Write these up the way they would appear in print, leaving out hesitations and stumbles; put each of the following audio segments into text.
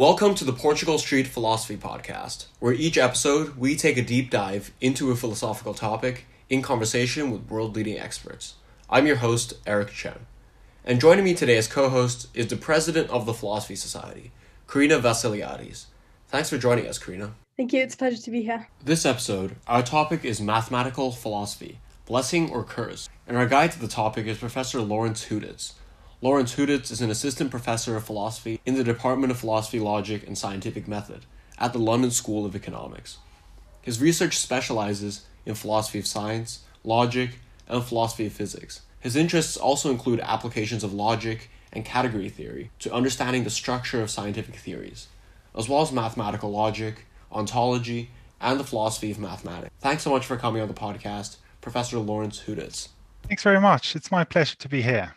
Welcome to the Portugal Street Philosophy Podcast, where each episode we take a deep dive into a philosophical topic in conversation with world-leading experts. I'm your host, Eric Chen. And joining me today as co-host is the president of the Philosophy Society, Karina Vasiliades. Thanks for joining us, Karina. Thank you. It's a pleasure to be here. This episode, our topic is mathematical philosophy, blessing or curse, and our guide to the topic is Professor Laurenz Hudetz. Laurenz Hudetz is an assistant professor of philosophy in the Department of Philosophy, Logic and Scientific Method at the London School of Economics. His research specializes in philosophy of science, logic, and philosophy of physics. His interests also include applications of logic and category theory to understanding the structure of scientific theories, as well as mathematical logic, ontology, and the philosophy of mathematics. Thanks so much for coming on the podcast, Professor Laurenz Hudetz. Thanks very much. It's my pleasure to be here.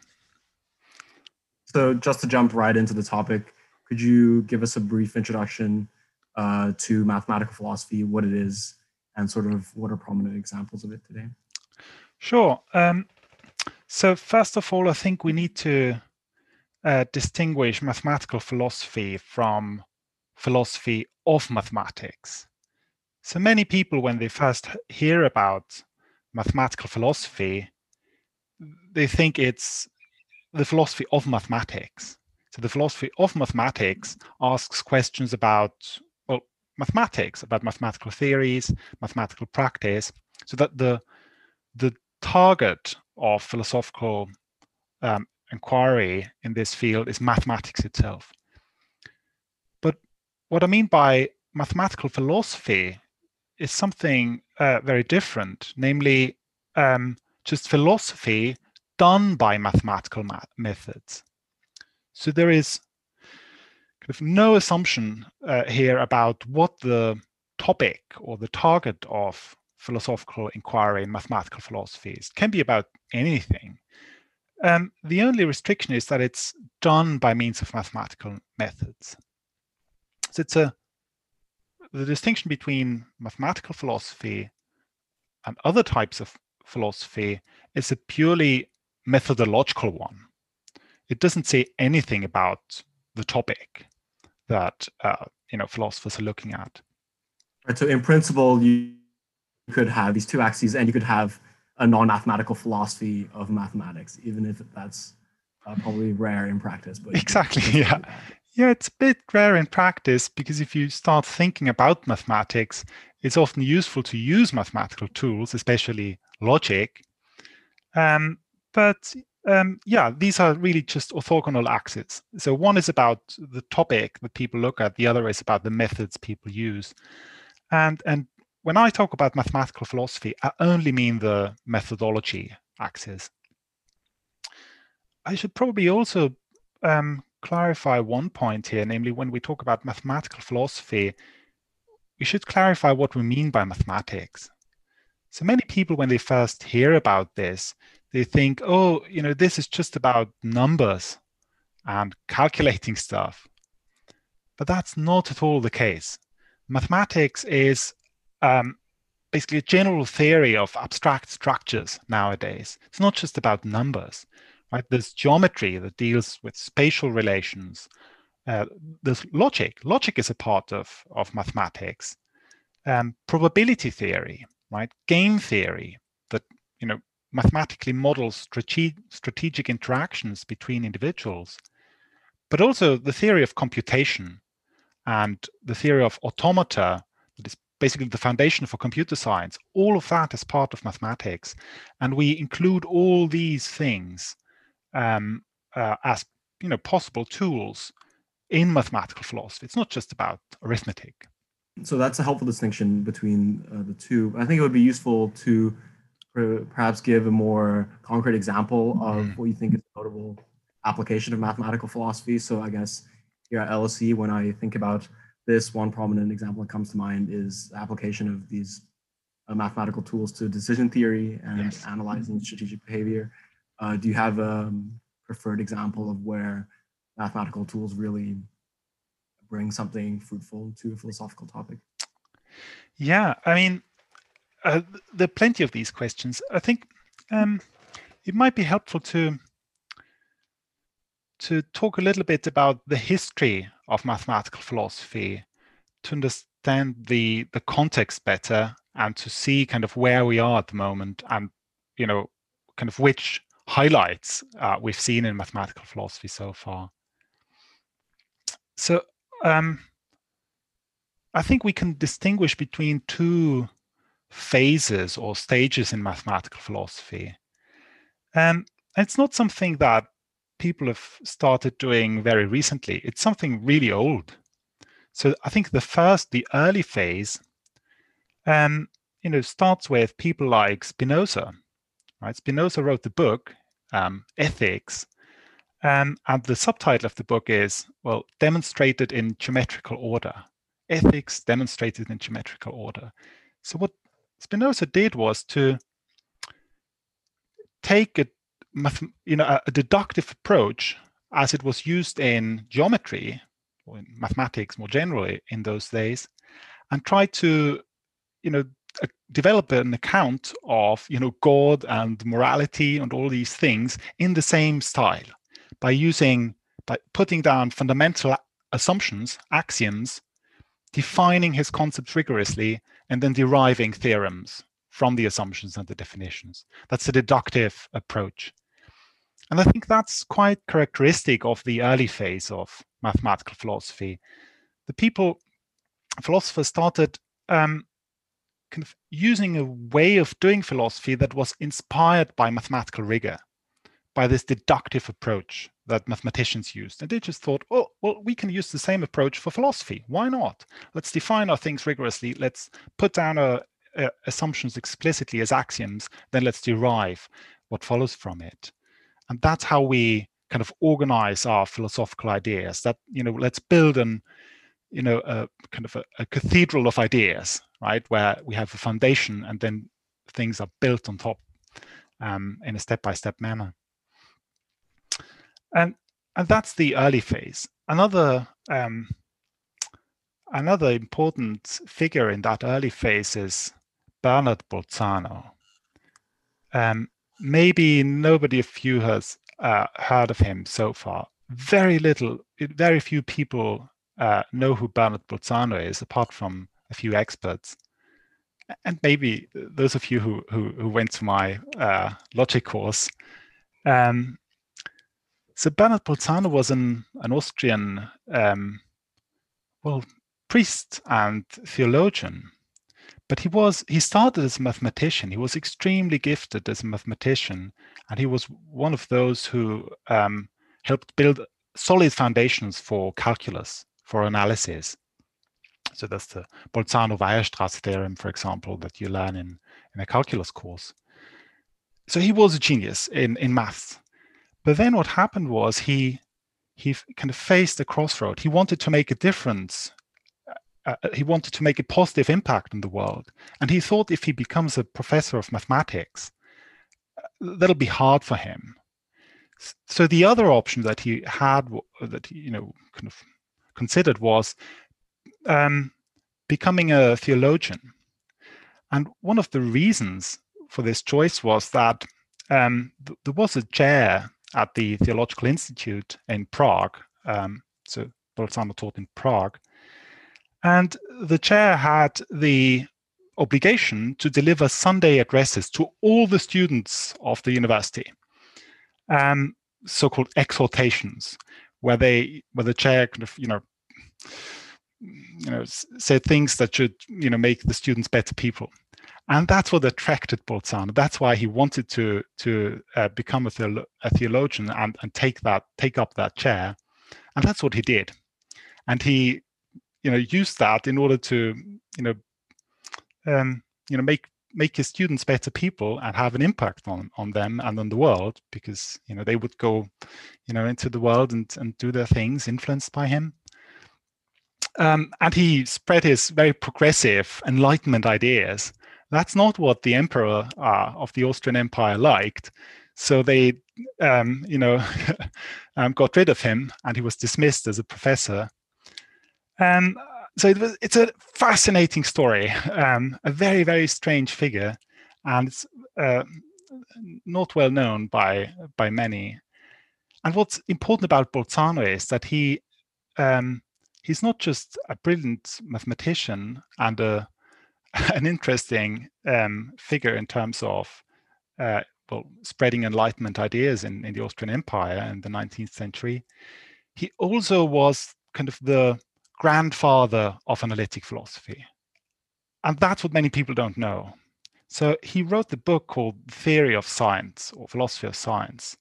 So just to jump right into the topic, could you give us a brief introduction to mathematical philosophy, what it is, and sort of what are prominent examples of it today? Sure. So first of all, I think we need to distinguish mathematical philosophy from philosophy of mathematics. So many people, when they first hear about mathematical philosophy, they think it's the philosophy of mathematics. So the philosophy of mathematics asks questions about, well, mathematics, about mathematical theories, mathematical practice, so that the target of philosophical inquiry in this field is mathematics itself. But what I mean by mathematical philosophy is something very different, namely just philosophy done by mathematical methods. So there is kind of no assumption here about what the topic or the target of philosophical inquiry in mathematical philosophy is. It can be about anything. The only restriction is that it's done by means of mathematical methods. So it's the distinction between mathematical philosophy and other types of philosophy is a purely methodological one. It doesn't say anything about the topic that philosophers are looking at. Right, so in principle, you could have these two axes, and you could have a non-mathematical philosophy of mathematics, even if that's probably rare in practice. But exactly, yeah. Yeah, it's a bit rare in practice, because if you start thinking about mathematics, it's often useful to use mathematical tools, especially logic. These are really just orthogonal axes. So one is about the topic that people look at, the other is about the methods people use. And when I talk about mathematical philosophy, I only mean the methodology axis. I should probably also clarify one point here, namely when we talk about mathematical philosophy, we should clarify what we mean by mathematics. So many people, when they first hear about this, they think, this is just about numbers and calculating stuff. But that's not at all the case. Mathematics is basically a general theory of abstract structures nowadays. It's not just about numbers, right? There's geometry that deals with spatial relations. There's logic. Logic is a part of mathematics. Probability theory. Right, game theory that mathematically models strategic interactions between individuals, but also the theory of computation and the theory of automata that is basically the foundation for computer science. All of that is part of mathematics, and we include all these things as possible tools in mathematical philosophy. It's not just about arithmetic. So that's a helpful distinction between the two. I think it would be useful to perhaps give a more concrete example of what you think is a notable application of mathematical philosophy. So I guess here at LSE, when I think about this, one prominent example that comes to mind is the application of these mathematical tools to decision theory and analyzing strategic behavior. Do you have a preferred example of where mathematical tools really bring something fruitful to a philosophical topic? Yeah, I mean, there are plenty of these questions. I think it might be helpful to talk a little bit about the history of mathematical philosophy, to understand the context better and to see kind of where we are at the moment and, you know, kind of which highlights we've seen in mathematical philosophy so far. So I think we can distinguish between two phases or stages in mathematical philosophy. It's not something that people have started doing very recently. It's something really old. So I think the early phase, you know, starts with people like Spinoza, right? Spinoza wrote the book, Ethics, and the subtitle of the book is, well, demonstrated in geometrical order. Ethics demonstrated in geometrical order. So what Spinoza did was to take a deductive approach as it was used in geometry, or in mathematics more generally in those days, and try to, you know, develop an account of, you know, God and morality and all these things in the same style by putting down fundamental assumptions, axioms, defining his concepts rigorously, and then deriving theorems from the assumptions and the definitions. That's a deductive approach. And I think that's quite characteristic of the early phase of mathematical philosophy. Philosophers started kind of using a way of doing philosophy that was inspired by mathematical rigor, by this deductive approach that mathematicians used. And they just thought, oh, well, we can use the same approach for philosophy. Why not? Let's define our things rigorously. Let's put down our assumptions explicitly as axioms. Then let's derive what follows from it. And that's how we kind of organize our philosophical ideas, that, you know, let's build an, you know, a cathedral of ideas, right, where we have a foundation and then things are built on top in a step-by-step manner. And that's the early phase. Another important figure in that early phase is Bernard Bolzano. Maybe nobody of you has heard of him so far. Very few people know who Bernard Bolzano is, apart from a few experts. And maybe those of you who went to my logic course. So Bernard Bolzano was an Austrian, priest and theologian, but he started as a mathematician. He was extremely gifted as a mathematician, and he was one of those who helped build solid foundations for calculus, for analysis. So that's the Bolzano-Weierstrass theorem, for example, that you learn in a calculus course. So he was a genius in maths. But then what happened was he kind of faced a crossroad. He wanted to make a difference. He wanted to make a positive impact on the world. And he thought if he becomes a professor of mathematics, that'll be hard for him. So the other option that he had, that he, you know, kind of considered, was becoming a theologian. And one of the reasons for this choice was that there was a chair at the Theological Institute in Prague. So Bolzano taught in Prague. And the chair had the obligation to deliver Sunday addresses to all the students of the university, so-called exhortations, where the chair kind of, you know, said things that should, you know, make the students better people. And that's what attracted Bolzano. That's why he wanted to become a theologian and take up that chair, and that's what he did. And he, you know, used that in order to, make his students better people and have an impact on them and on the world, because, you know, they would go, you know, into the world and do their things influenced by him. And he spread his very progressive Enlightenment ideas. That's not what the emperor of the Austrian Empire liked. So they, got rid of him, and he was dismissed as a professor. So it's a fascinating story, a very, very strange figure, and it's not well known by many. And what's important about Bolzano is that he's not just a brilliant mathematician and an interesting figure in terms of spreading Enlightenment ideas in the Austrian Empire in the 19th century. He also was kind of the grandfather of analytic philosophy. And that's what many people don't know. So he wrote the book called Theory of Science or Philosophy of Science.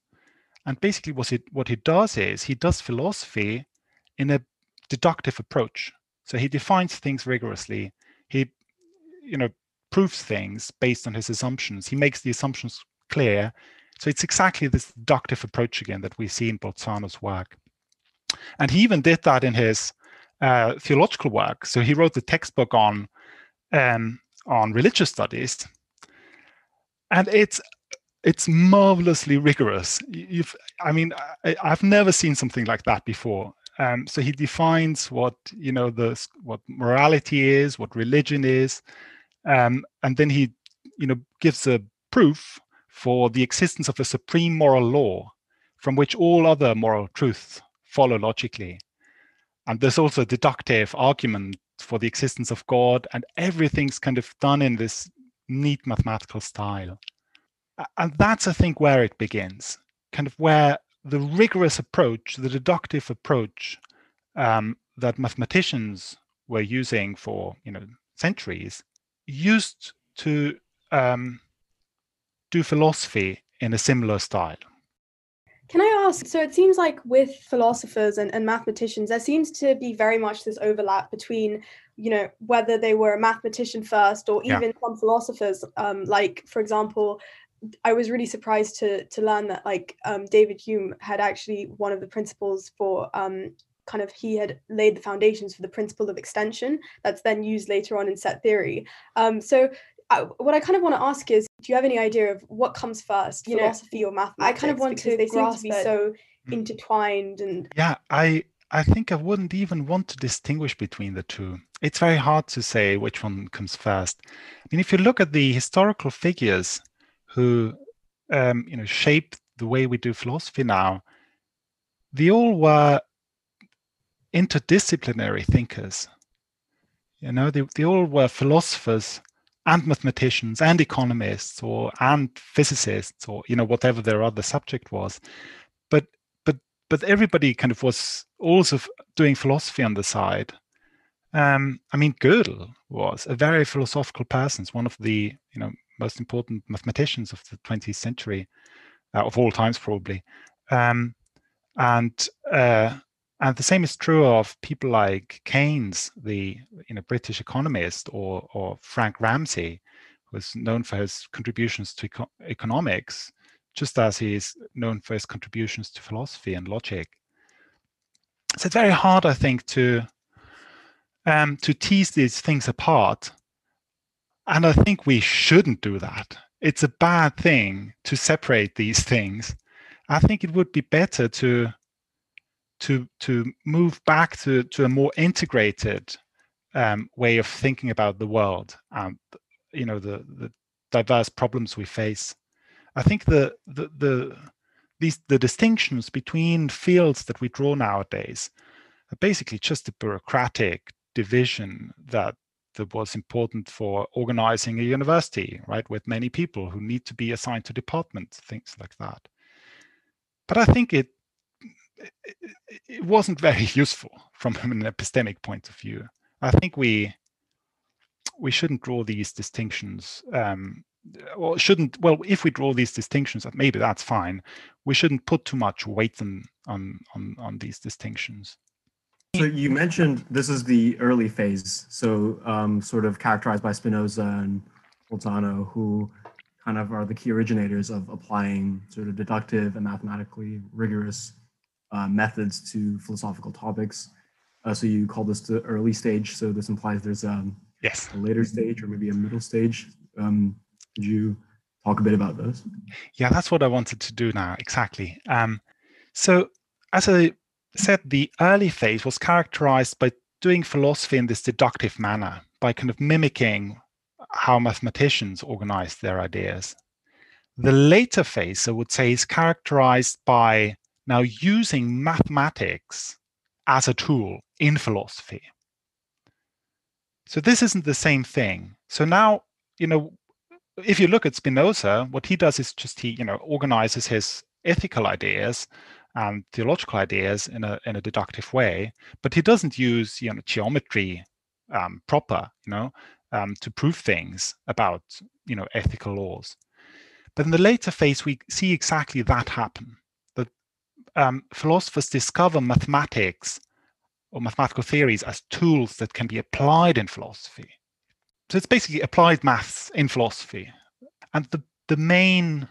And basically what he does is he does philosophy in a deductive approach. So he defines things rigorously. He proves things based on his assumptions. He makes the assumptions clear. So it's exactly this deductive approach again that we see in Bolzano's work. And he even did that in his theological work. So he wrote the textbook on religious studies, and it's marvelously rigorous. I've never seen something like that before. So he defines what morality is, what religion is, and then he gives a proof for the existence of a supreme moral law from which all other moral truths follow logically. And there's also a deductive argument for the existence of God, and everything's kind of done in this neat mathematical style. And that's, I think, where it begins, kind of where the rigorous approach, the deductive approach that mathematicians were using for centuries, used to do philosophy in a similar style. Can I ask, so it seems like with philosophers and mathematicians, there seems to be very much this overlap between, whether they were a mathematician first or even some philosophers, like, for example, I was really surprised to learn that David Hume had actually one of the principles for he had laid the foundations for the principle of extension that's then used later on in set theory. What I kind of want to ask is, do you have any idea of what comes first, philosophy or mathematics? I kind of want to, they seem to be so intertwined. And yeah, I think I wouldn't even want to distinguish between the two. It's very hard to say which one comes first. I mean, if you look at the historical figures who, shape the way we do philosophy now, they all were interdisciplinary thinkers. They all were philosophers and mathematicians and economists and physicists or whatever their other subject was, but everybody kind of was also doing philosophy on the side. Gödel was a very philosophical person. He's one of the most important mathematicians of the 20th century, of all times probably, and the same is true of people like Keynes, the British economist, or Frank Ramsey, who is known for his contributions to economics, just as he is known for his contributions to philosophy and logic. So it's very hard, I think, to tease these things apart. And I think we shouldn't do that. It's a bad thing to separate these things. I think it would be better to move back to a more integrated way of thinking about the world and the diverse problems we face. I think the distinctions between fields that we draw nowadays are basically just a bureaucratic division that was important for organizing a university, right, with many people who need to be assigned to departments, things like that. But I think it wasn't very useful from an epistemic point of view. I think we shouldn't draw these distinctions. If we draw these distinctions, maybe that's fine. We shouldn't put too much weight on these distinctions. So you mentioned this is the early phase, so sort of characterized by Spinoza and Bolzano, who kind of are the key originators of applying sort of deductive and mathematically rigorous methods to philosophical topics. So you call this the early stage. So this implies there's a later stage or maybe a middle stage. Could you talk a bit about those? Yeah, that's what I wanted to do now. Exactly. So as I said, the early phase was characterized by doing philosophy in this deductive manner, by kind of mimicking how mathematicians organized their ideas. The later phase, I would say, is characterized by Now, using mathematics as a tool in philosophy. So this isn't the same thing. So now, you know, if you look at Spinoza, what he does is just he organizes his ethical ideas and theological ideas in a deductive way, but he doesn't use geometry proper to prove things about ethical laws. But in the later phase, we see exactly that happen. That philosophers discover mathematics or mathematical theories as tools that can be applied in philosophy. So it's basically applied maths in philosophy. And the main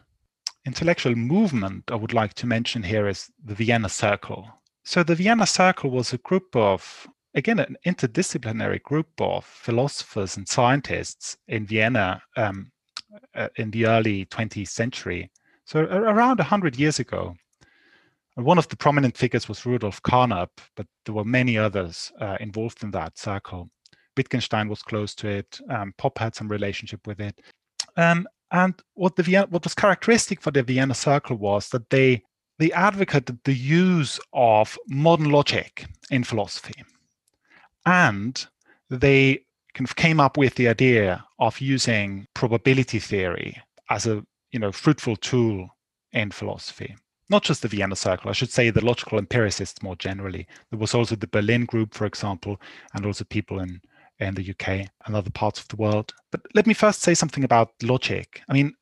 intellectual movement I would like to mention here is the Vienna Circle. So the Vienna Circle was a group of, again, an interdisciplinary group of philosophers and scientists in Vienna in the early 20th century. So around 100 years ago. And one of the prominent figures was Rudolf Carnap, but there were many others involved in that circle. Wittgenstein was close to it. Popper had some relationship with it. And what was characteristic for the Vienna Circle was that they advocated the use of modern logic in philosophy. And they kind of came up with the idea of using probability theory as a fruitful tool in philosophy. Not just the Vienna Circle, I should say the logical empiricists more generally. There was also the Berlin group, for example, and also people in the UK and other parts of the world. But let me first say something about logic. I mean,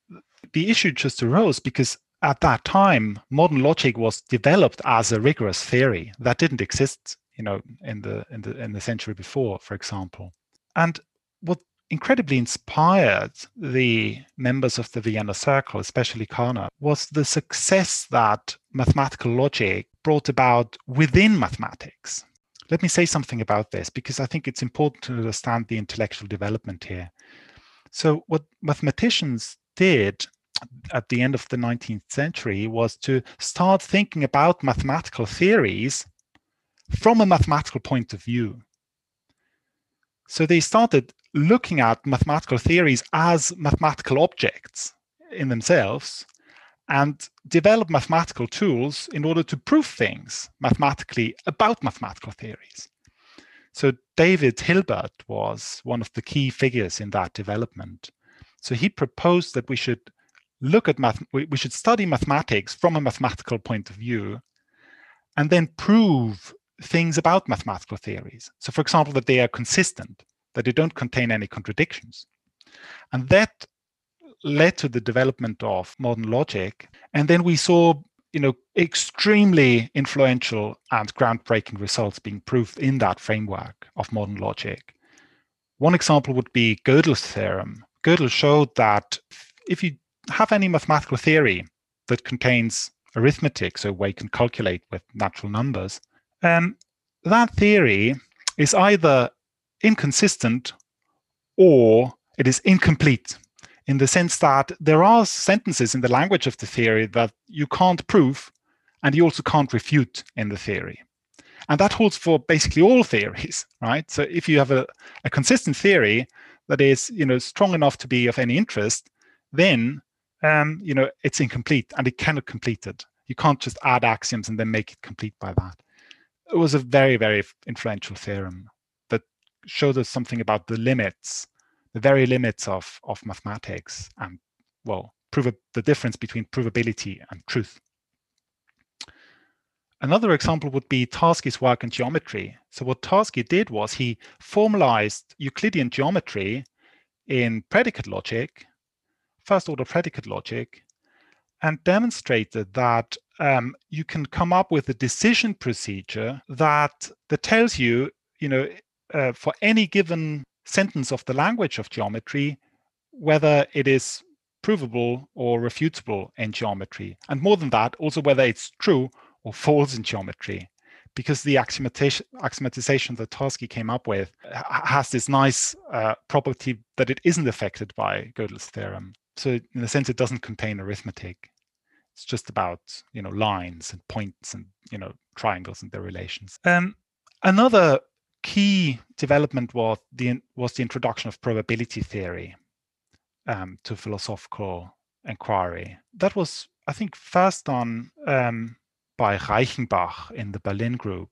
the issue just arose because at that time, modern logic was developed as a rigorous theory that didn't exist, in the century before, for example. And what incredibly inspired the members of the Vienna Circle, especially Carnap, was the success that mathematical logic brought about within mathematics. Let me say something about this, because I think it's important to understand the intellectual development here. So what mathematicians did at the end of the 19th century was to start thinking about mathematical theories from a mathematical point of view. So they started looking at mathematical theories as mathematical objects in themselves and develop mathematical tools in order to prove things mathematically about mathematical theories. So David Hilbert was one of the key figures in that development. So he proposed that we should look at study mathematics from a mathematical point of view and then prove things about mathematical theories. So for example, that they are consistent, that they don't contain any contradictions. And that led to the development of modern logic. And then we saw, extremely influential and groundbreaking results being proved in that framework of modern logic. One example would be Gödel's theorem. Gödel showed that if you have any mathematical theory that contains arithmetic, so where you can calculate with natural numbers, that theory is either inconsistent or it is incomplete, in the sense that there are sentences in the language of the theory that you can't prove and you also can't refute in the theory. And that holds for basically all theories, right? So if you have a consistent theory that is strong enough to be of any interest, then it's incomplete and it cannot be completed. You can't just add axioms and then make it complete by that. It was a very, very influential theorem. Showed us something about the limits, the very limits of mathematics, and the difference between provability and truth. Another example would be Tarski's work in geometry. So what Tarski did was he formalized Euclidean geometry in predicate logic, first order predicate logic, and demonstrated that you can come up with a decision procedure that tells you, for any given sentence of the language of geometry, whether it is provable or refutable in geometry. And more than that, also whether it's true or false in geometry, because the axiomatization that Tarski came up with has this nice property that it isn't affected by Gödel's theorem. So in a sense, it doesn't contain arithmetic. It's just about, lines and points and, triangles and their relations. Another key development was the introduction of probability theory to philosophical inquiry. That was, I think, first done by Reichenbach in the Berlin group.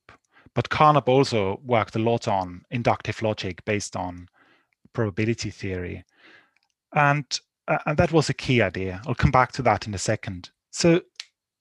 But Carnap also worked a lot on inductive logic based on probability theory. And that was a key idea. I'll come back to that in a second. So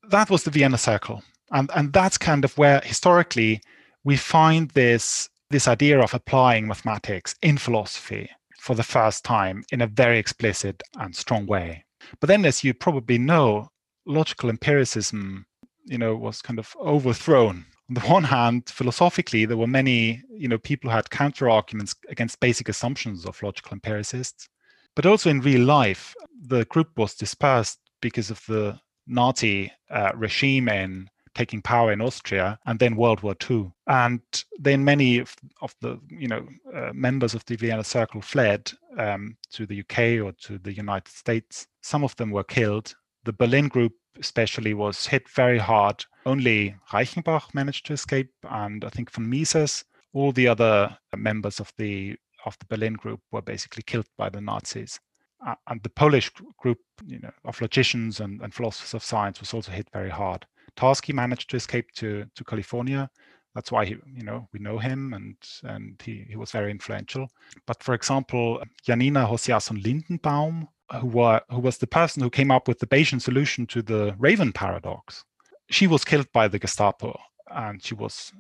that was the Vienna Circle. And that's kind of where historically we find this idea of applying mathematics in philosophy for the first time in a very explicit and strong way. But then, as you probably know, logical empiricism, was kind of overthrown. On the one hand, philosophically, there were many, people who had counter-arguments against basic assumptions of logical empiricists. But also in real life, the group was dispersed because of the Nazi regime in taking power in Austria and then World War II. And then many of the members of the Vienna Circle fled to the UK or to the United States. Some of them were killed. The Berlin group especially was hit very hard. Only Reichenbach managed to escape, and I think von Mises. All the other members of the Berlin group were basically killed by the Nazis. And the Polish group of logicians and philosophers of science was also hit very hard. Tarski managed to escape to California. That's why we know him, and he was very influential. But for example, Janina Hosiason Lindenbaum, who was the person who came up with the Bayesian solution to the Raven paradox, she was killed by the Gestapo, and she was,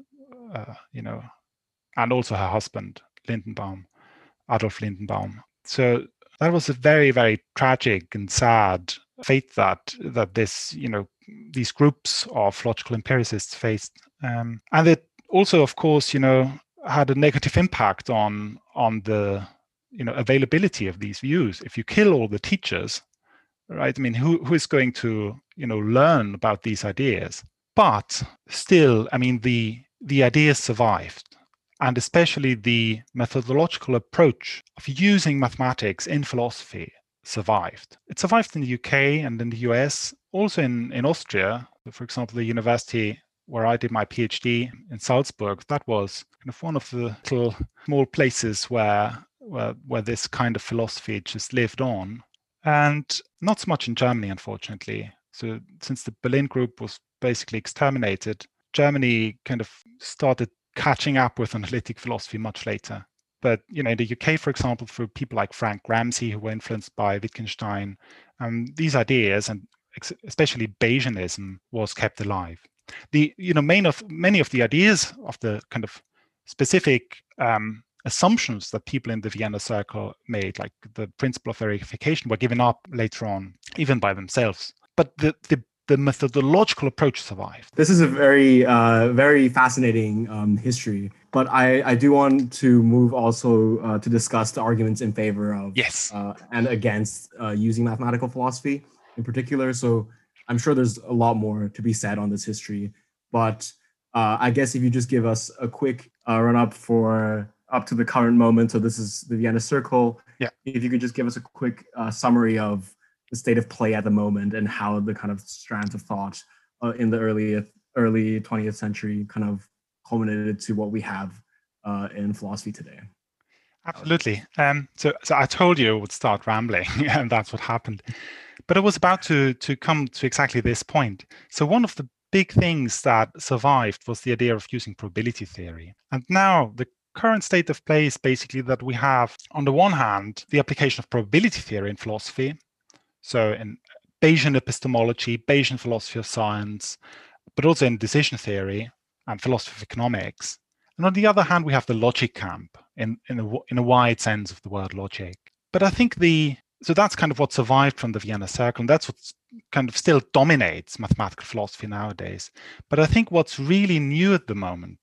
and also her husband Lindenbaum, Adolf Lindenbaum. So that was a very, very tragic and sad fate that this these groups of logical empiricists faced, and it also, of course, had a negative impact on the availability of these views. If you kill all the teachers, right? I mean, who is going to learn about these ideas? But still, I mean, the ideas survived, and especially the methodological approach of using mathematics in philosophy survived. It survived in the UK and in the US, also in Austria. For example, the university where I did my PhD in Salzburg, that was kind of one of the little small places where this kind of philosophy just lived on. And not so much in Germany, unfortunately. So since the Berlin group was basically exterminated, Germany kind of started catching up with analytic philosophy much later. But, in the UK, for example, through people like Frank Ramsey, who were influenced by Wittgenstein, these ideas, and especially Bayesianism, was kept alive. The, many of the ideas of the kind of specific assumptions that people in the Vienna Circle made, like the principle of verification, were given up later on, even by themselves. But the methodological approach survived. This is a very, very fascinating history. But I do want to move also to discuss the arguments in favor of and against using mathematical philosophy in particular. So I'm sure there's a lot more to be said on this history. But I guess if you just give us a quick run-up for up to the current moment. So this is the Vienna Circle. Yeah. If you could just give us a quick summary of the state of play at the moment and how the kind of strands of thought in the early 20th century kind of culminated to what we have in philosophy today. Absolutely. So I told you I would start rambling, and that's what happened. But I was about to come to exactly this point. So one of the big things that survived was the idea of using probability theory. And now the current state of play is basically that we have, on the one hand, the application of probability theory in philosophy. So in Bayesian epistemology, Bayesian philosophy of science, but also in decision theory and philosophy of economics. And on the other hand, we have the logic camp in a wide sense of the word logic. But I think so that's kind of what survived from the Vienna Circle, and that's what kind of still dominates mathematical philosophy nowadays. But I think what's really new at the moment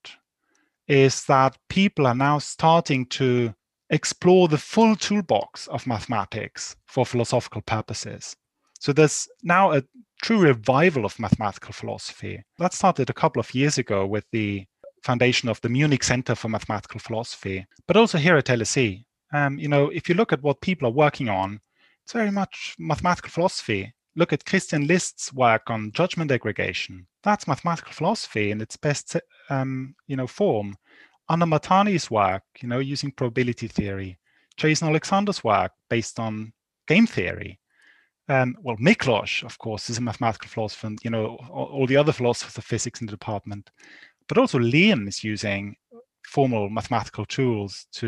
is that people are now starting to explore the full toolbox of mathematics for philosophical purposes. So there's now a true revival of mathematical philosophy. That started a couple of years ago with the foundation of the Munich Center for Mathematical Philosophy, but also here at LSE. If you look at what people are working on, it's very much mathematical philosophy. Look at Christian List's work on judgment aggregation. That's mathematical philosophy in its best form. Anna Matani's work, using probability theory. Jason Alexander's work based on game theory. Well, Miklos, of course, is a mathematical philosopher, and, you know, all the other philosophers of physics in the department. But also Liam is using formal mathematical tools to,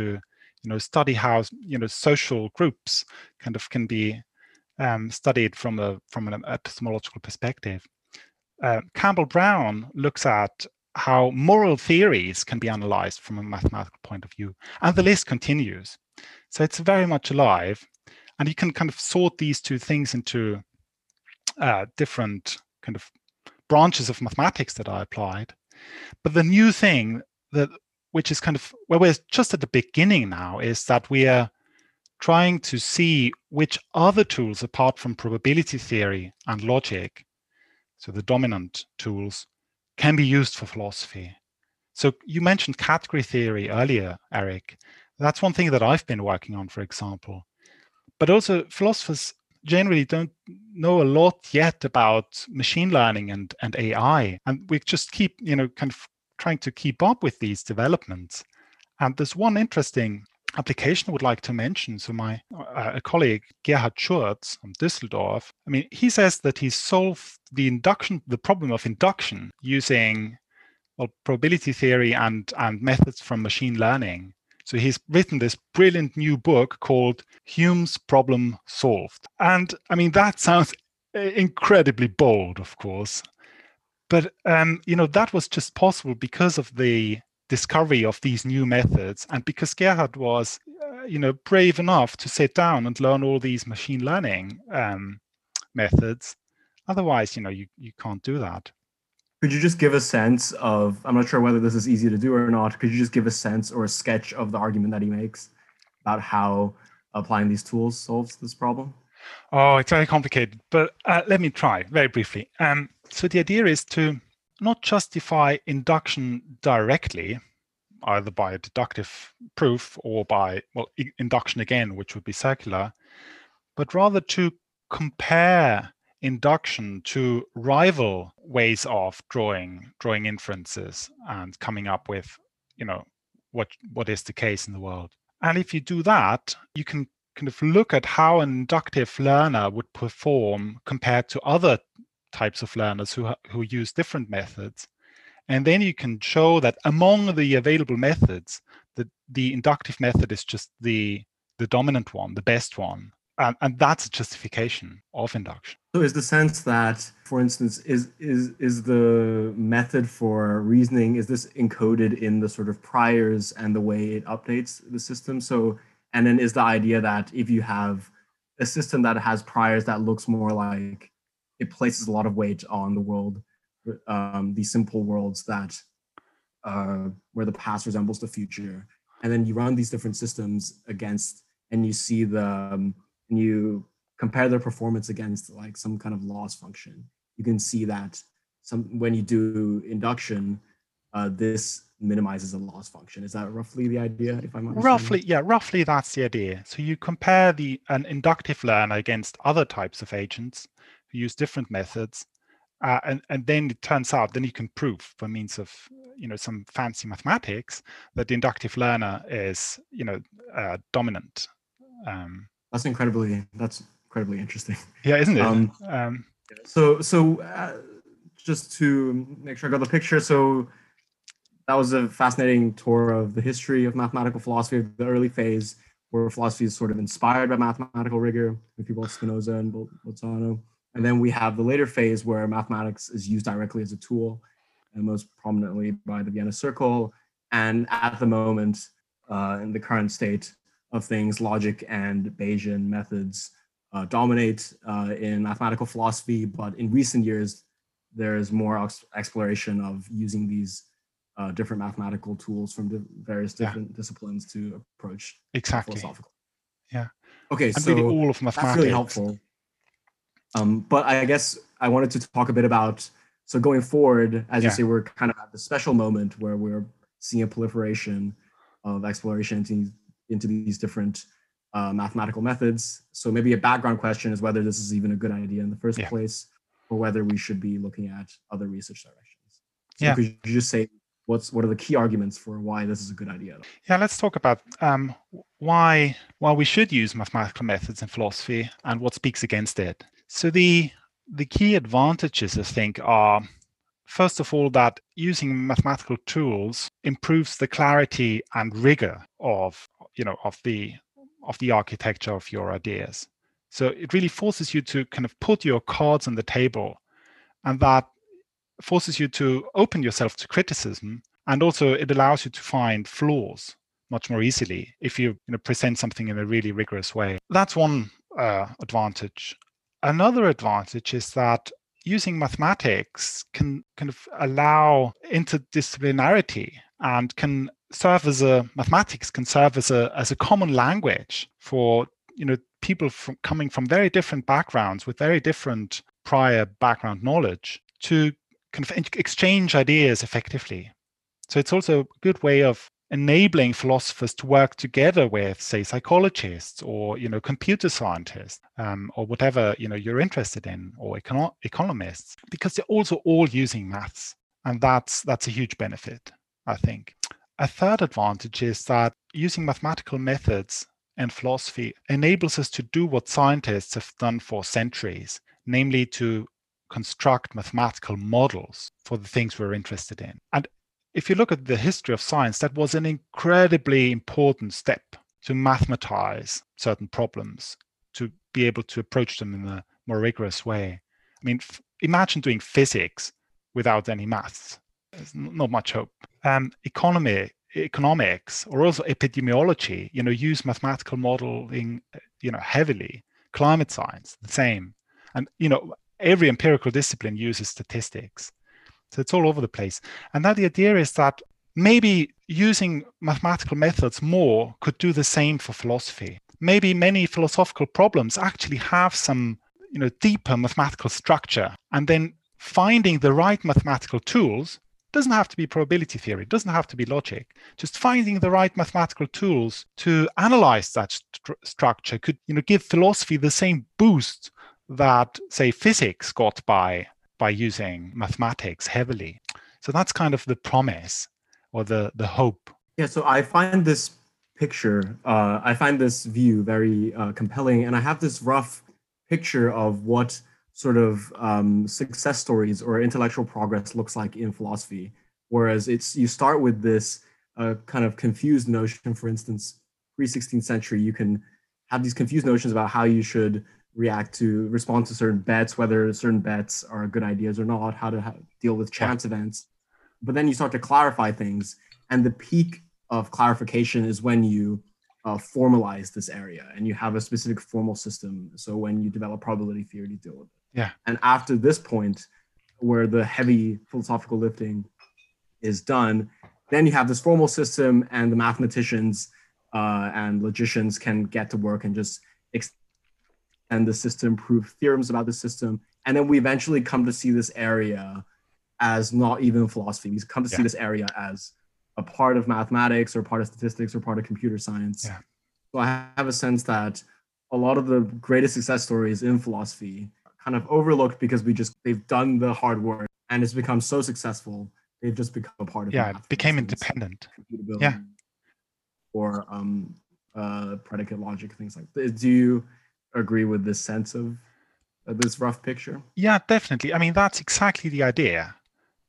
you know, study how, you know, social groups kind of can be studied from an epistemological perspective. Campbell Brown looks at how moral theories can be analyzed from a mathematical point of view, and the list continues. So it's very much alive, and you can kind of sort these two things into different kind of branches of mathematics that I applied. But the new thing that, which is kind of where we're just at the beginning now, is that we are trying to see which other tools apart from probability theory and logic, so the dominant tools, can be used for philosophy. So you mentioned category theory earlier, Eric. That's one thing that I've been working on, for example. But also philosophers generally don't know a lot yet about machine learning and AI. And we just keep, you know, kind of trying to keep up with these developments. And there's one interesting application I would like to mention. So my a colleague, Gerhard Schurz from Düsseldorf, I mean, he says that he solved the problem of induction using, well, probability theory and methods from machine learning. So he's written this brilliant new book called Hume's Problem Solved. And I mean, that sounds incredibly bold, of course. But, you know, that was just possible because of the discovery of these new methods, and because Gerhard was, you know, brave enough to sit down and learn all these machine learning methods. Otherwise, you know, you can't do that. Could you just give a sense of, I'm not sure whether this is easy to do or not, could you just give a sense or a sketch of the argument that he makes about how applying these tools solves this problem? Oh, it's very complicated, but let me try very briefly. So the idea is to not justify induction directly, either by deductive proof or by, well, induction again, which would be circular, but rather to compare induction to rival ways of drawing inferences and coming up with, you know, what is the case in the world. And if you do that, you can kind of look at how an inductive learner would perform compared to other types of learners who use different methods. And then you can show that among the available methods, the inductive method is just the dominant one, the best one. And that's a justification of induction. So is the sense that, for instance, is the method for reasoning, is this encoded in the sort of priors and the way it updates the system? So, and then is the idea that if you have a system that has priors that looks more like it places a lot of weight on the world, these simple worlds that where the past resembles the future, and then you run these different systems against, and you see the and you compare their performance against like some kind of loss function. You can see that when you do induction, this minimizes a loss function. Is that roughly the idea? If I'm roughly, yeah, roughly that's the idea. So you compare an inductive learner against other types of agents who use different methods, and then it turns out, then you can prove by means of, you know, some fancy mathematics that the inductive learner is, you know, dominant. That's incredibly interesting. Yeah, isn't it? So just to make sure I got the picture, so that was a fascinating tour of the history of mathematical philosophy, of the early phase, where philosophy is sort of inspired by mathematical rigor, with people like Spinoza and Bolzano. And then we have the later phase where mathematics is used directly as a tool, and most prominently by the Vienna Circle. And at the moment, in the current state of things, logic and Bayesian methods dominate in mathematical philosophy. But in recent years, there is more exploration of using these different mathematical tools from the various different disciplines to approach philosophical. Yeah. Okay, and so really all of mathematics. That's really helpful. But I guess I wanted to talk a bit about, so going forward, as you say, we're kind of at the special moment where we're seeing a proliferation of exploration into these different mathematical methods. So maybe a background question is whether this is even a good idea in the first place, or whether we should be looking at other research directions. So could you just say what are the key arguments for why this is a good idea? Yeah, let's talk about why we should use mathematical methods in philosophy and what speaks against it. So the key advantages, I think, are, first of all, that using mathematical tools improves the clarity and rigor of the architecture of your ideas. So it really forces you to kind of put your cards on the table, and that forces you to open yourself to criticism, and also it allows you to find flaws much more easily if you, present something in a really rigorous way. That's one advantage. Another advantage is that using mathematics can kind of allow interdisciplinarity and can serve as a common language for people coming from very different backgrounds with very different prior background knowledge to kind of exchange ideas effectively. So it's also a good way of enabling philosophers to work together with, say, psychologists or computer scientists or whatever you're interested in, or economists, because they're also all using maths, and that's a huge benefit, I think. A third advantage is that using mathematical methods in philosophy enables us to do what scientists have done for centuries, namely to construct mathematical models for the things we're interested in. And if you look at the history of science, that was an incredibly important step, to mathematize certain problems, to be able to approach them in a more rigorous way. I mean, imagine doing physics without any maths. There's not much hope. Economics, or also epidemiology, use mathematical modeling, heavily. Climate science, the same. And, every empirical discipline uses statistics. So it's all over the place. And now the idea is that maybe using mathematical methods more could do the same for philosophy. Maybe many philosophical problems actually have some, deeper mathematical structure. And then finding the right mathematical tools doesn't have to be probability theory, doesn't have to be logic. Just finding the right mathematical tools to analyze that structure could, give philosophy the same boost that, say, physics got by using mathematics heavily. So that's kind of the promise or the hope. Yeah, so I find this picture, I find this view very compelling. And I have this rough picture of what sort of success stories or intellectual progress looks like in philosophy. Whereas you start with this kind of confused notion. For instance, pre-16th century, you can have these confused notions about how you should respond to certain bets, whether certain bets are good ideas or not, how to deal with chance events. But then you start to clarify things. And the peak of clarification is when you formalize this area and you have a specific formal system. So when you develop probability theory to deal with it. Yeah. And after this point, where the heavy philosophical lifting is done, then you have this formal system, and the mathematicians and logicians can get to work and just and the system, prove theorems about the system. And then we eventually come to see this area as not even philosophy. We come to see this area as a part of mathematics or part of statistics or part of computer science. Yeah. So I have a sense that a lot of the greatest success stories in philosophy are kind of overlooked because they've done the hard work and it's become so successful. They've just become a part of it became independent. Yeah. Or predicate logic, things like this. Do you agree with this sense of this rough picture? Yeah, definitely. I mean, that's exactly the idea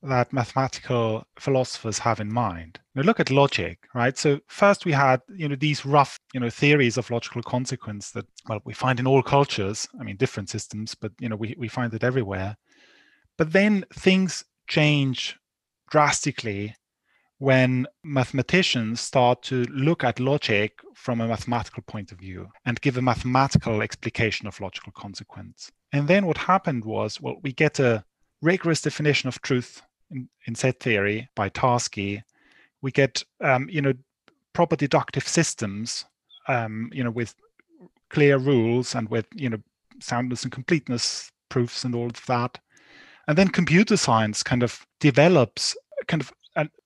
that mathematical philosophers have in mind. Now look at logic, right? So first we had, these rough, theories of logical consequence that, well, we find in all cultures. I mean, different systems, but, we find it everywhere. But then things change drastically when mathematicians start to look at logic from a mathematical point of view and give a mathematical explication of logical consequence. And then what happened was, well, we get a rigorous definition of truth in set theory by Tarski. We get, proper deductive systems, with clear rules and with, soundness and completeness proofs and all of that. And then computer science kind of develops and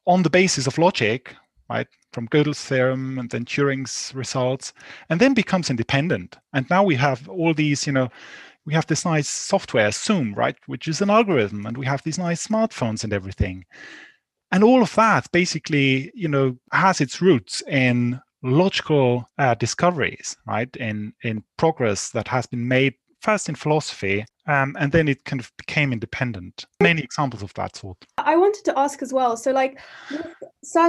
on the basis of logic, right, from Gödel's theorem and then Turing's results, and then becomes independent. And now we have all these, we have this nice software, Zoom, right, which is an algorithm, and we have these nice smartphones and everything. And all of that basically, you know, has its roots in logical discoveries, right? In progress that has been made first in philosophy, and then it kind of became independent. Many examples of that sort. I wanted to ask as well, so like so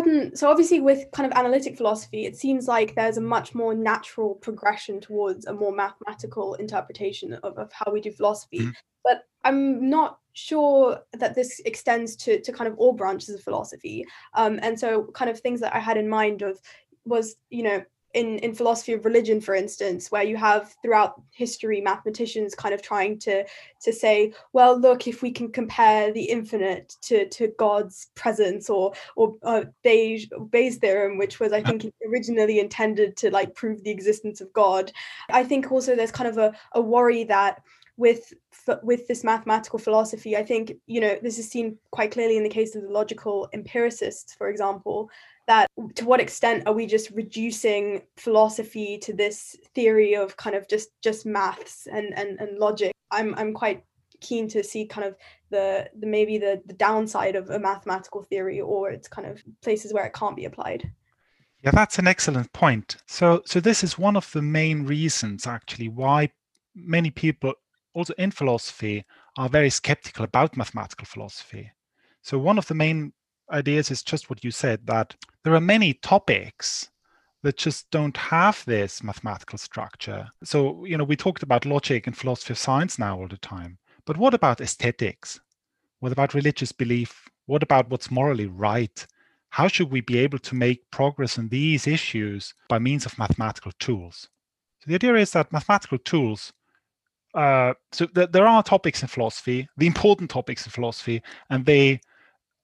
obviously with kind of analytic philosophy, it seems like there's a much more natural progression towards a more mathematical interpretation of how we do philosophy. Mm-hmm. But I'm not sure that this extends to kind of all branches of philosophy. And so kind of things that I had in mind of was, you know, in philosophy of religion, for instance, where you have throughout history mathematicians kind of trying to say, well, look, if we can compare the infinite to God's presence, or Bayes' theorem, which was, I think, originally intended to like prove the existence of God. I think also there's kind of a worry that with this mathematical philosophy, I think, you know, this is seen quite clearly in the case of the logical empiricists, for example, that to what extent are we just reducing philosophy to this theory of kind of just maths and logic? I'm quite keen to see kind of the maybe the downside of a mathematical theory, or its kind of places where it can't be applied. Yeah, that's an excellent point. So this is one of the main reasons actually why many people also in philosophy are very skeptical about mathematical philosophy. So one of the main ideas is just what you said, that there are many topics that just don't have this mathematical structure. So, you know, we talked about logic and philosophy of science now all the time, but what about aesthetics? What about religious belief? What about what's morally right? How should we be able to make progress on these issues by means of mathematical tools? So the idea is that mathematical tools, there are topics in philosophy, the important topics in philosophy, and they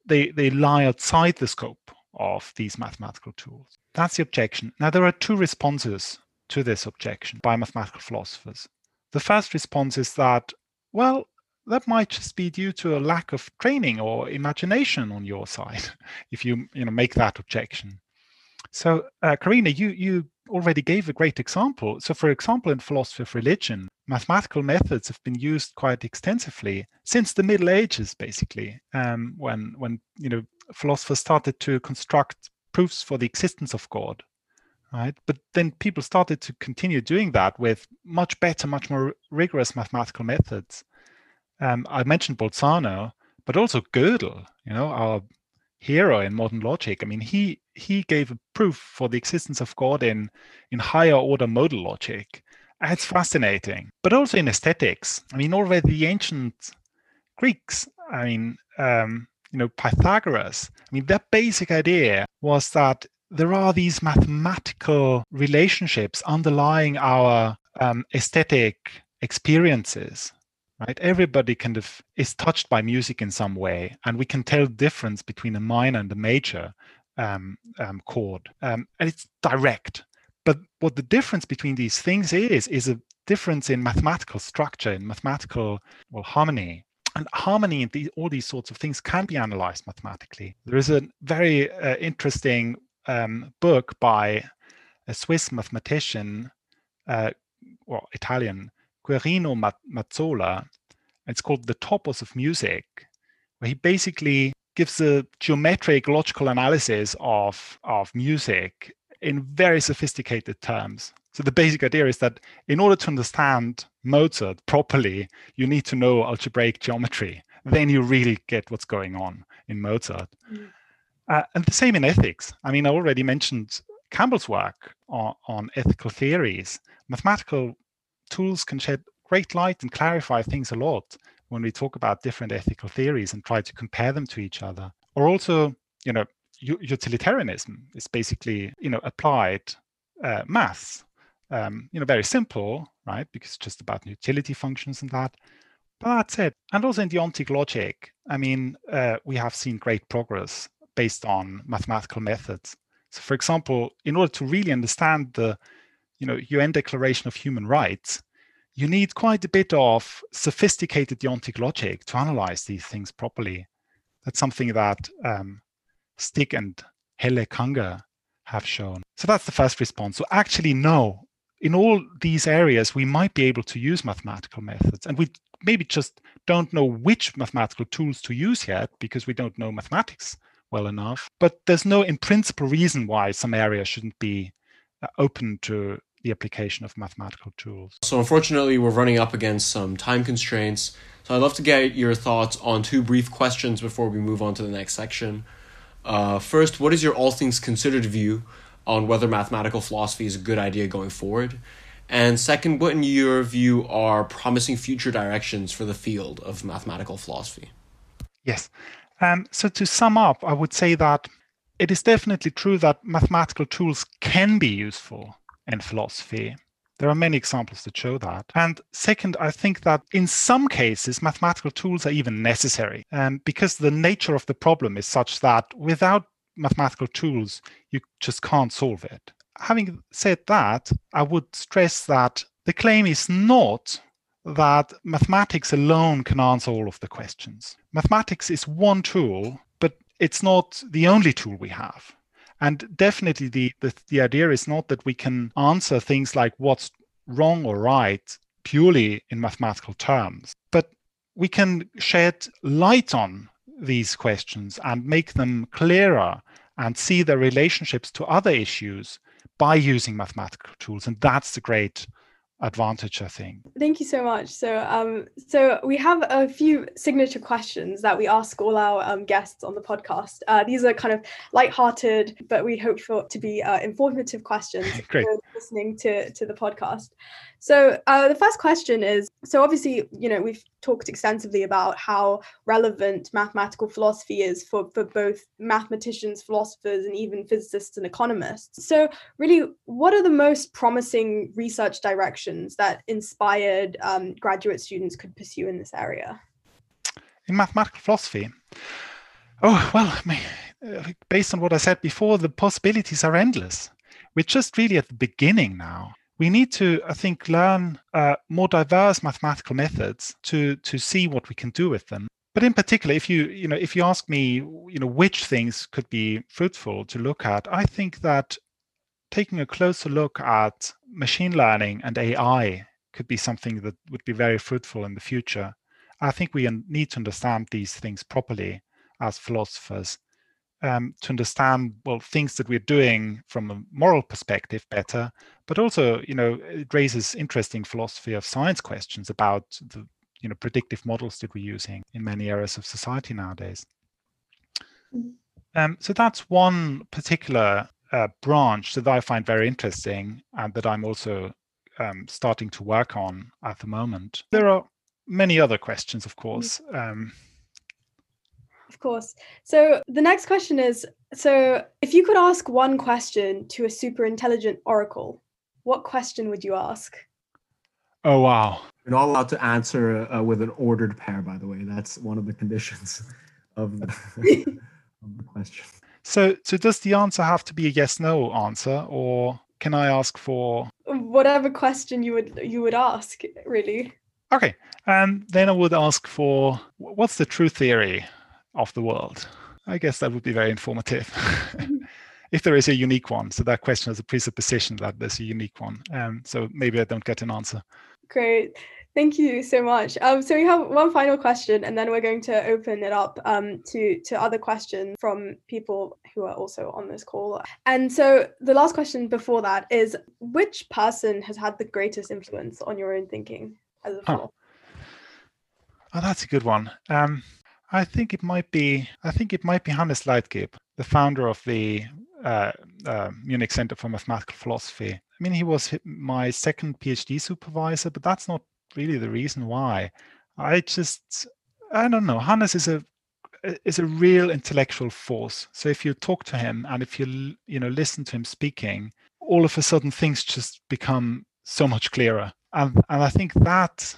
lie outside the scope of these mathematical tools. That's the objection. Now, there are two responses to this objection by mathematical philosophers. The first response is that, well, that might just be due to a lack of training or imagination on your side, if you make that objection. So, Karina, you already gave a great example. So, for example, in philosophy of religion, mathematical methods have been used quite extensively since the Middle Ages, basically, when you know, philosophers started to construct proofs for the existence of God, right? But then people started to continue doing that with much better, much more rigorous mathematical methods. I mentioned Bolzano, but also Gödel, you know, our hero in modern logic. I mean, he gave a proof for the existence of God in higher order modal logic. It's fascinating, but also in aesthetics. I mean, already the ancient Greeks, I mean, Pythagoras, I mean, their basic idea was that there are these mathematical relationships underlying our aesthetic experiences, right? Everybody kind of is touched by music in some way, and we can tell the difference between a minor and a major chord, and it's direct. But what the difference between these things is a difference in mathematical structure, in mathematical harmony. And harmony and all these sorts of things can be analyzed mathematically. There is a very interesting book by a Swiss mathematician, Italian, Guerino Mazzola. It's called The Topos of Music, where he basically gives a geometric logical analysis of music in very sophisticated terms. So the basic idea is that in order to understand Mozart properly, you need to know algebraic geometry. Then you really get what's going on in Mozart. Mm. And the same in ethics. I mean, I already mentioned Campbell's work on ethical theories. Mathematical tools can shed great light and clarify things a lot when we talk about different ethical theories and try to compare them to each other. Or also, you know, utilitarianism is basically, you know, applied maths, very simple, right? Because it's just about utility functions and that. But that's it. And also in deontic logic, I mean, we have seen great progress based on mathematical methods. So, for example, in order to really understand the, you know, UN Declaration of Human Rights, you need quite a bit of sophisticated deontic logic to analyze these things properly. That's something that Stick and Helle Kanger have shown. So that's the first response. So actually, no, in all these areas, we might be able to use mathematical methods. And we maybe just don't know which mathematical tools to use yet because we don't know mathematics well enough. But there's no, in principle, reason why some areas shouldn't be open to the application of mathematical tools. So unfortunately, we're running up against some time constraints. So I'd love to get your thoughts on two brief questions before we move on to the next section. First, what is your all things considered view on whether mathematical philosophy is a good idea going forward? And second, what in your view are promising future directions for the field of mathematical philosophy? Yes. So to sum up, I would say that it is definitely true that mathematical tools can be useful in philosophy. There are many examples that show that. And second, I think that in some cases, mathematical tools are even necessary, because the nature of the problem is such that without mathematical tools, you just can't solve it. Having said that, I would stress that the claim is not that mathematics alone can answer all of the questions. Mathematics is one tool, but it's not the only tool we have. And definitely the idea is not that we can answer things like what's wrong or right purely in mathematical terms, but we can shed light on these questions and make them clearer and see their relationships to other issues by using mathematical tools. And that's the great advantage, I think. Thank you so much. So we have a few signature questions that we ask all our guests on the podcast. These are kind of lighthearted, but we hope to be informative questions for listening to the podcast. So the first question is, so obviously, you know, we've talked extensively about how relevant mathematical philosophy is for both mathematicians, philosophers, and even physicists and economists. So really, what are the most promising research directions that inspired graduate students could pursue in this area? In mathematical philosophy? Oh, well, based on what I said before, the possibilities are endless. We're just really at the beginning now. We need to, I think, learn more diverse mathematical methods to see what we can do with them. But in particular, if you ask me, which things could be fruitful to look at, I think that taking a closer look at machine learning and AI could be something that would be very fruitful in the future. I think we need to understand these things properly as philosophers, to understand, well, things that we're doing from a moral perspective better, but also, it raises interesting philosophy of science questions about the, predictive models that we're using in many areas of society nowadays. So that's one particular branch that I find very interesting and that I'm also starting to work on at the moment. There are many other questions, of course. Of course. So the next question is, so if you could ask one question to a super intelligent oracle, what question would you ask? Oh, wow. You're not allowed to answer with an ordered pair, by the way. That's one of the conditions of the, of the question. So does the answer have to be a yes-no answer, or can I ask for? Whatever question you would ask, really. Okay. Then I would ask for, what's the true theory of the world? I guess that would be very informative if there is a unique one. So that question is a presupposition that there's a unique one. So maybe I don't get an answer. Great. Thank you so much. So we have one final question, and then we're going to open it up to other questions from people who are also on this call. And so the last question before that is, which person has had the greatest influence on your own thinking as a whole? Oh, that's a good one. I think it might be Hannes Leitgeb, the founder of the Munich Center for Mathematical Philosophy. I mean, he was my second PhD supervisor, but that's not really the reason why. I don't know. Hannes is a real intellectual force. So if you talk to him and if you listen to him speaking, all of a sudden things just become so much clearer. And I think that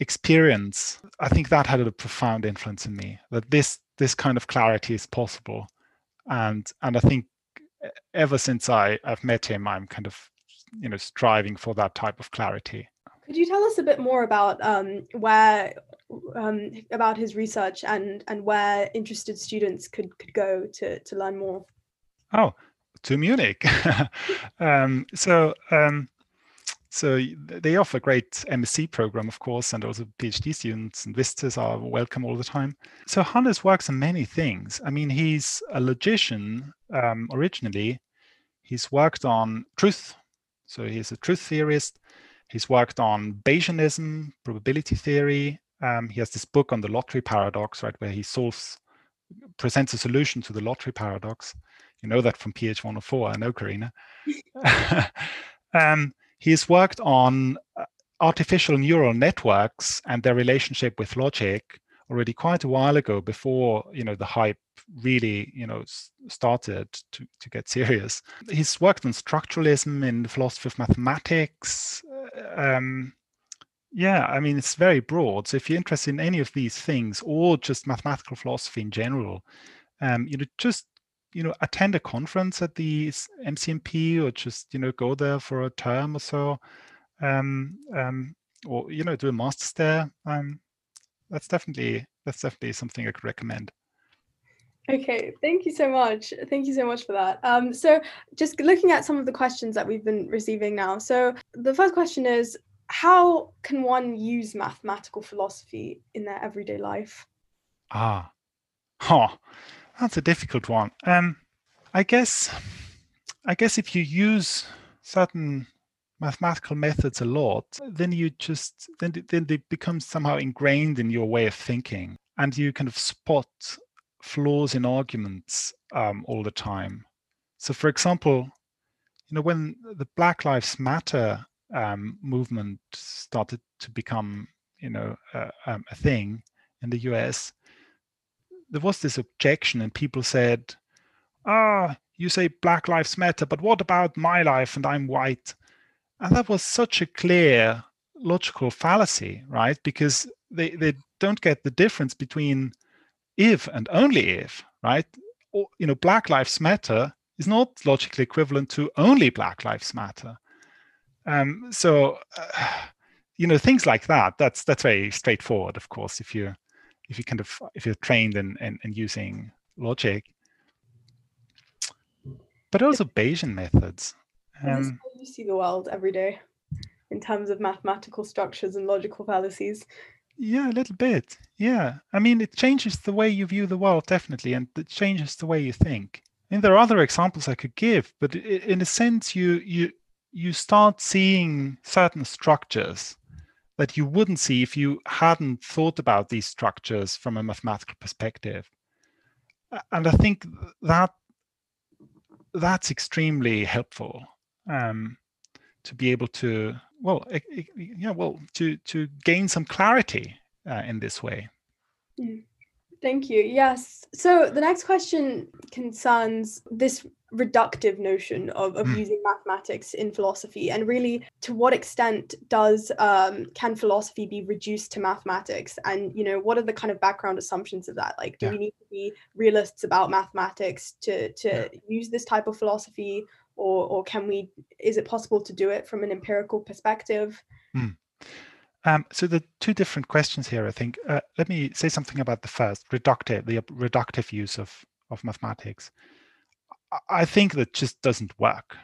experience, I think that had a profound influence in me, that this kind of clarity is possible. And I think ever since I've met him, I'm kind of, striving for that type of clarity. Could you tell us a bit more about about his research and where interested students could go to learn more? Oh, to Munich. So they offer a great MSc program, of course, and also PhD students and visitors are welcome all the time. So Hannes works on many things. I mean, he's a logician originally. He's worked on truth. So he's a truth theorist. He's worked on Bayesianism, probability theory. He has this book on the lottery paradox, right, where he presents a solution to the lottery paradox. You know that from PH 104, I know, Karina. He's worked on artificial neural networks and their relationship with logic already quite a while ago, before the hype really started to get serious. He's worked on structuralism in the philosophy of mathematics. Yeah, I mean, it's very broad. So if you're interested in any of these things, or just mathematical philosophy in general, attend a conference at the MCMP, or just go there for a term or so, or do a master's there. That's definitely something I could recommend. Okay, thank you so much. Thank you so much for that. So just looking at some of the questions that we've been receiving now. So the first question is, how can one use mathematical philosophy in their everyday life? That's a difficult one. I guess if you use certain mathematical methods a lot, then they become somehow ingrained in your way of thinking, and you kind of spot flaws in arguments all the time. So, for example, when the Black Lives Matter movement started to become, a thing in the US, there was this objection, and people said, you say Black Lives Matter, but what about my life, and I'm white? And that was such a clear logical fallacy, right? Because they don't get the difference between if and only if, right? Or, Black Lives Matter is not logically equivalent to only Black Lives Matter. Things like that. That's very straightforward, of course, if you're trained in using logic. But also Bayesian methods. This is how you see the world every day in terms of mathematical structures and logical fallacies. Yeah, a little bit. Yeah, I mean, it changes the way you view the world, definitely, and it changes the way you think. And there are other examples I could give, but in a sense, you start seeing certain structures that you wouldn't see if you hadn't thought about these structures from a mathematical perspective. And I think that's extremely helpful to be able to, to gain some clarity in this way. Thank you. Yes. So the next question concerns this reductive notion of using mathematics in philosophy, and really, to what extent can philosophy be reduced to mathematics, and what are the kind of background assumptions of that? Like, do we need to be realists about mathematics to use this type of philosophy, or can we? Is it possible to do it from an empirical perspective? So the two different questions here, I think. Let me say something about the first, the reductive use of mathematics. I think that just doesn't work.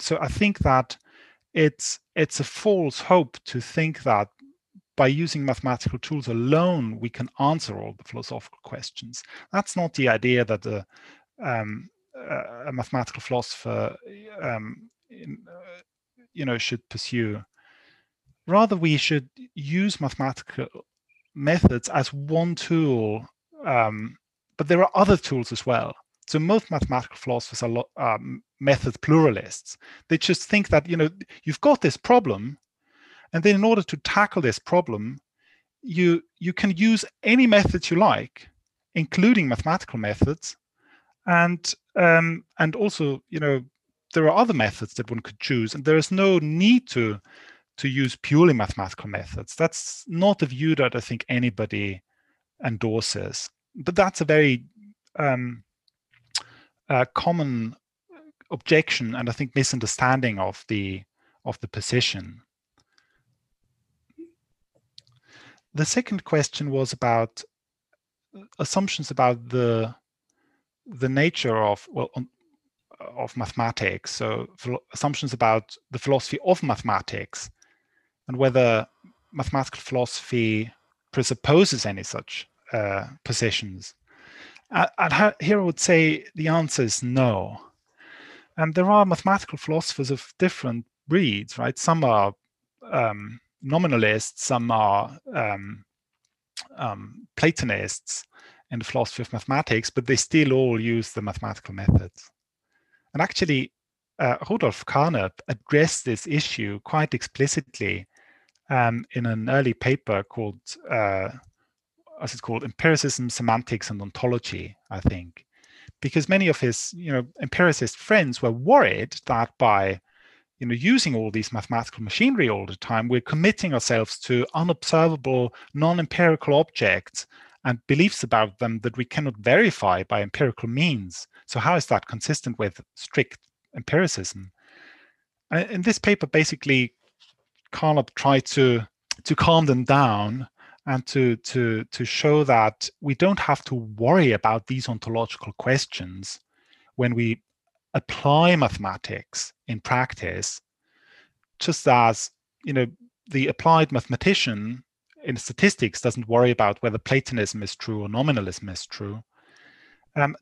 So I think that it's a false hope to think that by using mathematical tools alone, we can answer all the philosophical questions. That's not the idea that a mathematical philosopher should pursue. Rather, we should use mathematical methods as one tool, but there are other tools as well. So most mathematical philosophers are method pluralists. They just think that, you've got this problem, and then in order to tackle this problem, you can use any methods you like, including mathematical methods. And also, there are other methods that one could choose, and there is no need to use purely mathematical methods. That's not a view that I think anybody endorses. But that's a very common objection, and I think misunderstanding of the position. The second question was about assumptions about the nature of of mathematics, so assumptions about the philosophy of mathematics and whether mathematical philosophy presupposes any such positions. Here I would say the answer is no. And there are mathematical philosophers of different breeds, right? Some are nominalists, some are Platonists in the philosophy of mathematics, but they still all use the mathematical methods. And actually, Rudolf Carnap addressed this issue quite explicitly in an early paper called, as it's called, Empiricism, Semantics, and Ontology, I think, because many of his, empiricist friends were worried that by, using all these mathematical machinery all the time, we're committing ourselves to unobservable, non-empirical objects and beliefs about them that we cannot verify by empirical means. So how is that consistent with strict empiricism? In this paper, basically, Carnap tried to calm them down and to show that we don't have to worry about these ontological questions when we apply mathematics in practice, just as, the applied mathematician in statistics doesn't worry about whether Platonism is true or nominalism is true.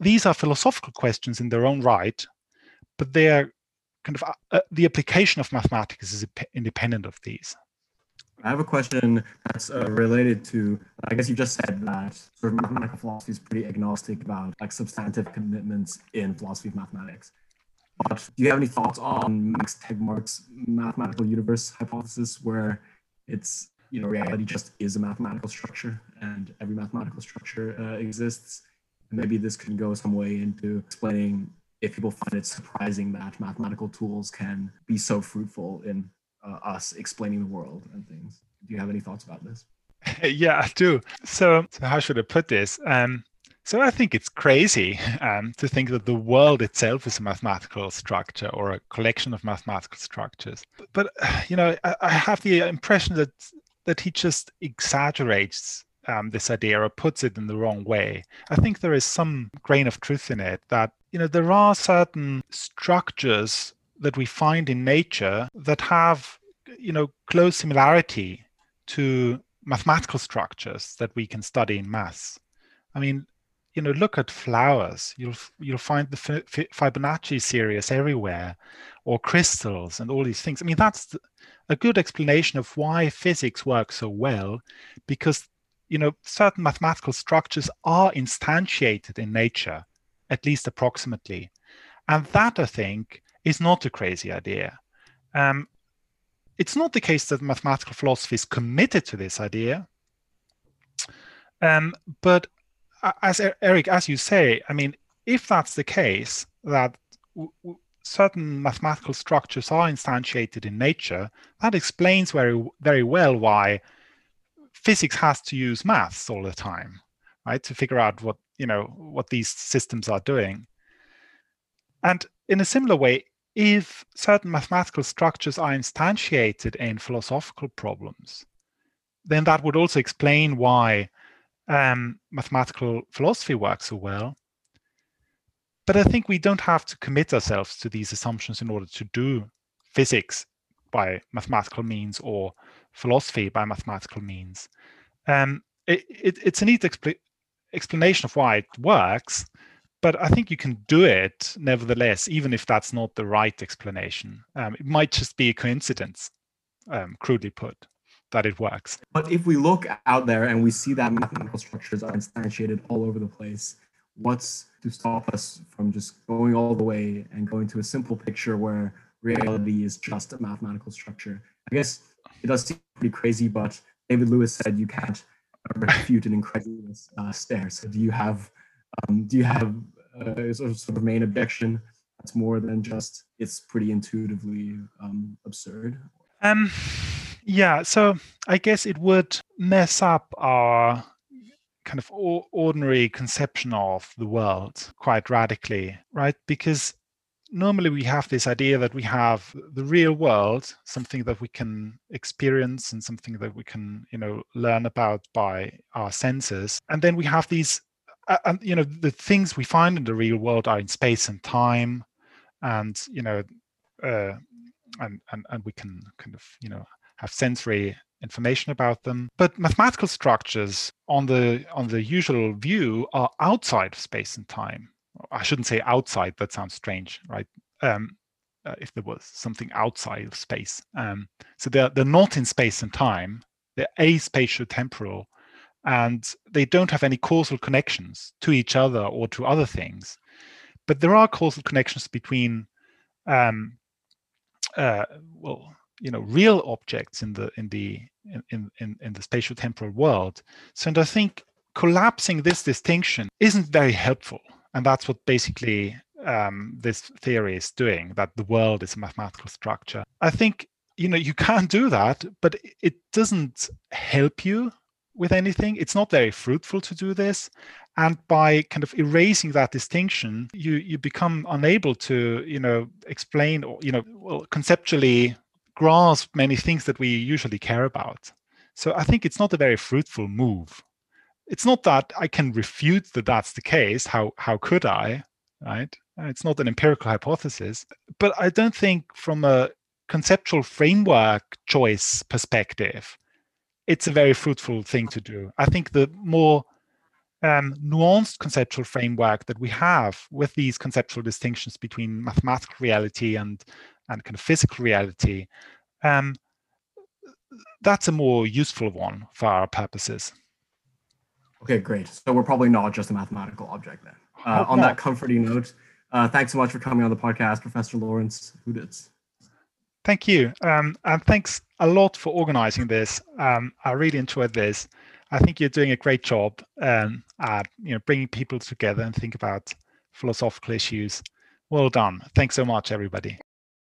These are philosophical questions in their own right, but they're kind of the application of mathematics is independent of these. I have a question that's related to, I guess you just said that sort of mathematical philosophy is pretty agnostic about substantive commitments in philosophy of mathematics. But do you have any thoughts on Max Tegmark's mathematical universe hypothesis, where it's, reality just is a mathematical structure and every mathematical structure exists? And maybe this can go some way into explaining if people find it surprising that mathematical tools can be so fruitful in us explaining the world and things. Do you have any thoughts about this? Yeah, I do. So how should I put this? So I think it's crazy to think that the world itself is a mathematical structure or a collection of mathematical structures. But I have the impression that he just exaggerates this idea or puts it in the wrong way. I think there is some grain of truth in it that, there are certain structures that we find in nature that have, close similarity to mathematical structures that we can study in maths. I mean, look at flowers. You'll find the Fibonacci series everywhere, or crystals and all these things. I mean, that's a good explanation of why physics works so well, because, certain mathematical structures are instantiated in nature, at least approximately. And that, I think, is not a crazy idea. It's not the case that mathematical philosophy is committed to this idea. But as Eric, as you say, I mean, if that's the case, that certain mathematical structures are instantiated in nature, that explains very, very well why physics has to use maths all the time, right, to figure out what, what these systems are doing. And in a similar way, if certain mathematical structures are instantiated in philosophical problems, then that would also explain why mathematical philosophy works so well. But I think we don't have to commit ourselves to these assumptions in order to do physics by mathematical means or philosophy by mathematical means. It's a neat explanation of why it works. But I think you can do it, nevertheless, even if that's not the right explanation. It might just be a coincidence, crudely put, that it works. But if we look out there and we see that mathematical structures are instantiated all over the place, what's to stop us from just going all the way and going to a simple picture where reality is just a mathematical structure? I guess it does seem pretty crazy, but David Lewis said you can't refute an incredulous stare. So do you have... sort of main objection that's more than just it's pretty intuitively absurd? Yeah, so I guess it would mess up our kind of ordinary conception of the world quite radically, right? Because normally we have this idea that we have the real world, something that we can experience and something that we can, learn about by our senses. And then we have these the things we find in the real world are in space and time. and you know, and we can kind of, you know, have sensory information about them. But mathematical structures, on the usual view, are outside of space and time. I shouldn't say outside; that sounds strange, right? If there was something outside of space, so they're not in space and time. They're aspatiotemporal, and they don't have any causal connections to each other or to other things. But there are causal connections between, real objects in the spatiotemporal world. So, and I think collapsing this distinction isn't very helpful, and that's what basically this theory is doing, that the world is a mathematical structure. I think, you know, you can do that, but it doesn't help you with anything. It's not very fruitful to do this, and by kind of erasing that distinction, you become unable to, you know, explain or, you know, well, conceptually grasp many things that we usually care about. So I think it's not a very fruitful move. It's not that I can refute that that's the case. How could I, right? It's not an empirical hypothesis, but I don't think from a conceptual framework choice perspective, it's a very fruitful thing to do. I think the more nuanced conceptual framework that we have with these conceptual distinctions between mathematical reality and kind of physical reality, that's a more useful one for our purposes. Okay, great. So we're probably not just a mathematical object then. On that comforting note, thanks so much for coming on the podcast, Professor Laurenz Hudetz. Thank you. And thanks a lot for organizing this. I really enjoyed this. I think you're doing a great job at, you know, bringing people together and think about philosophical issues. Well done. Thanks so much, everybody.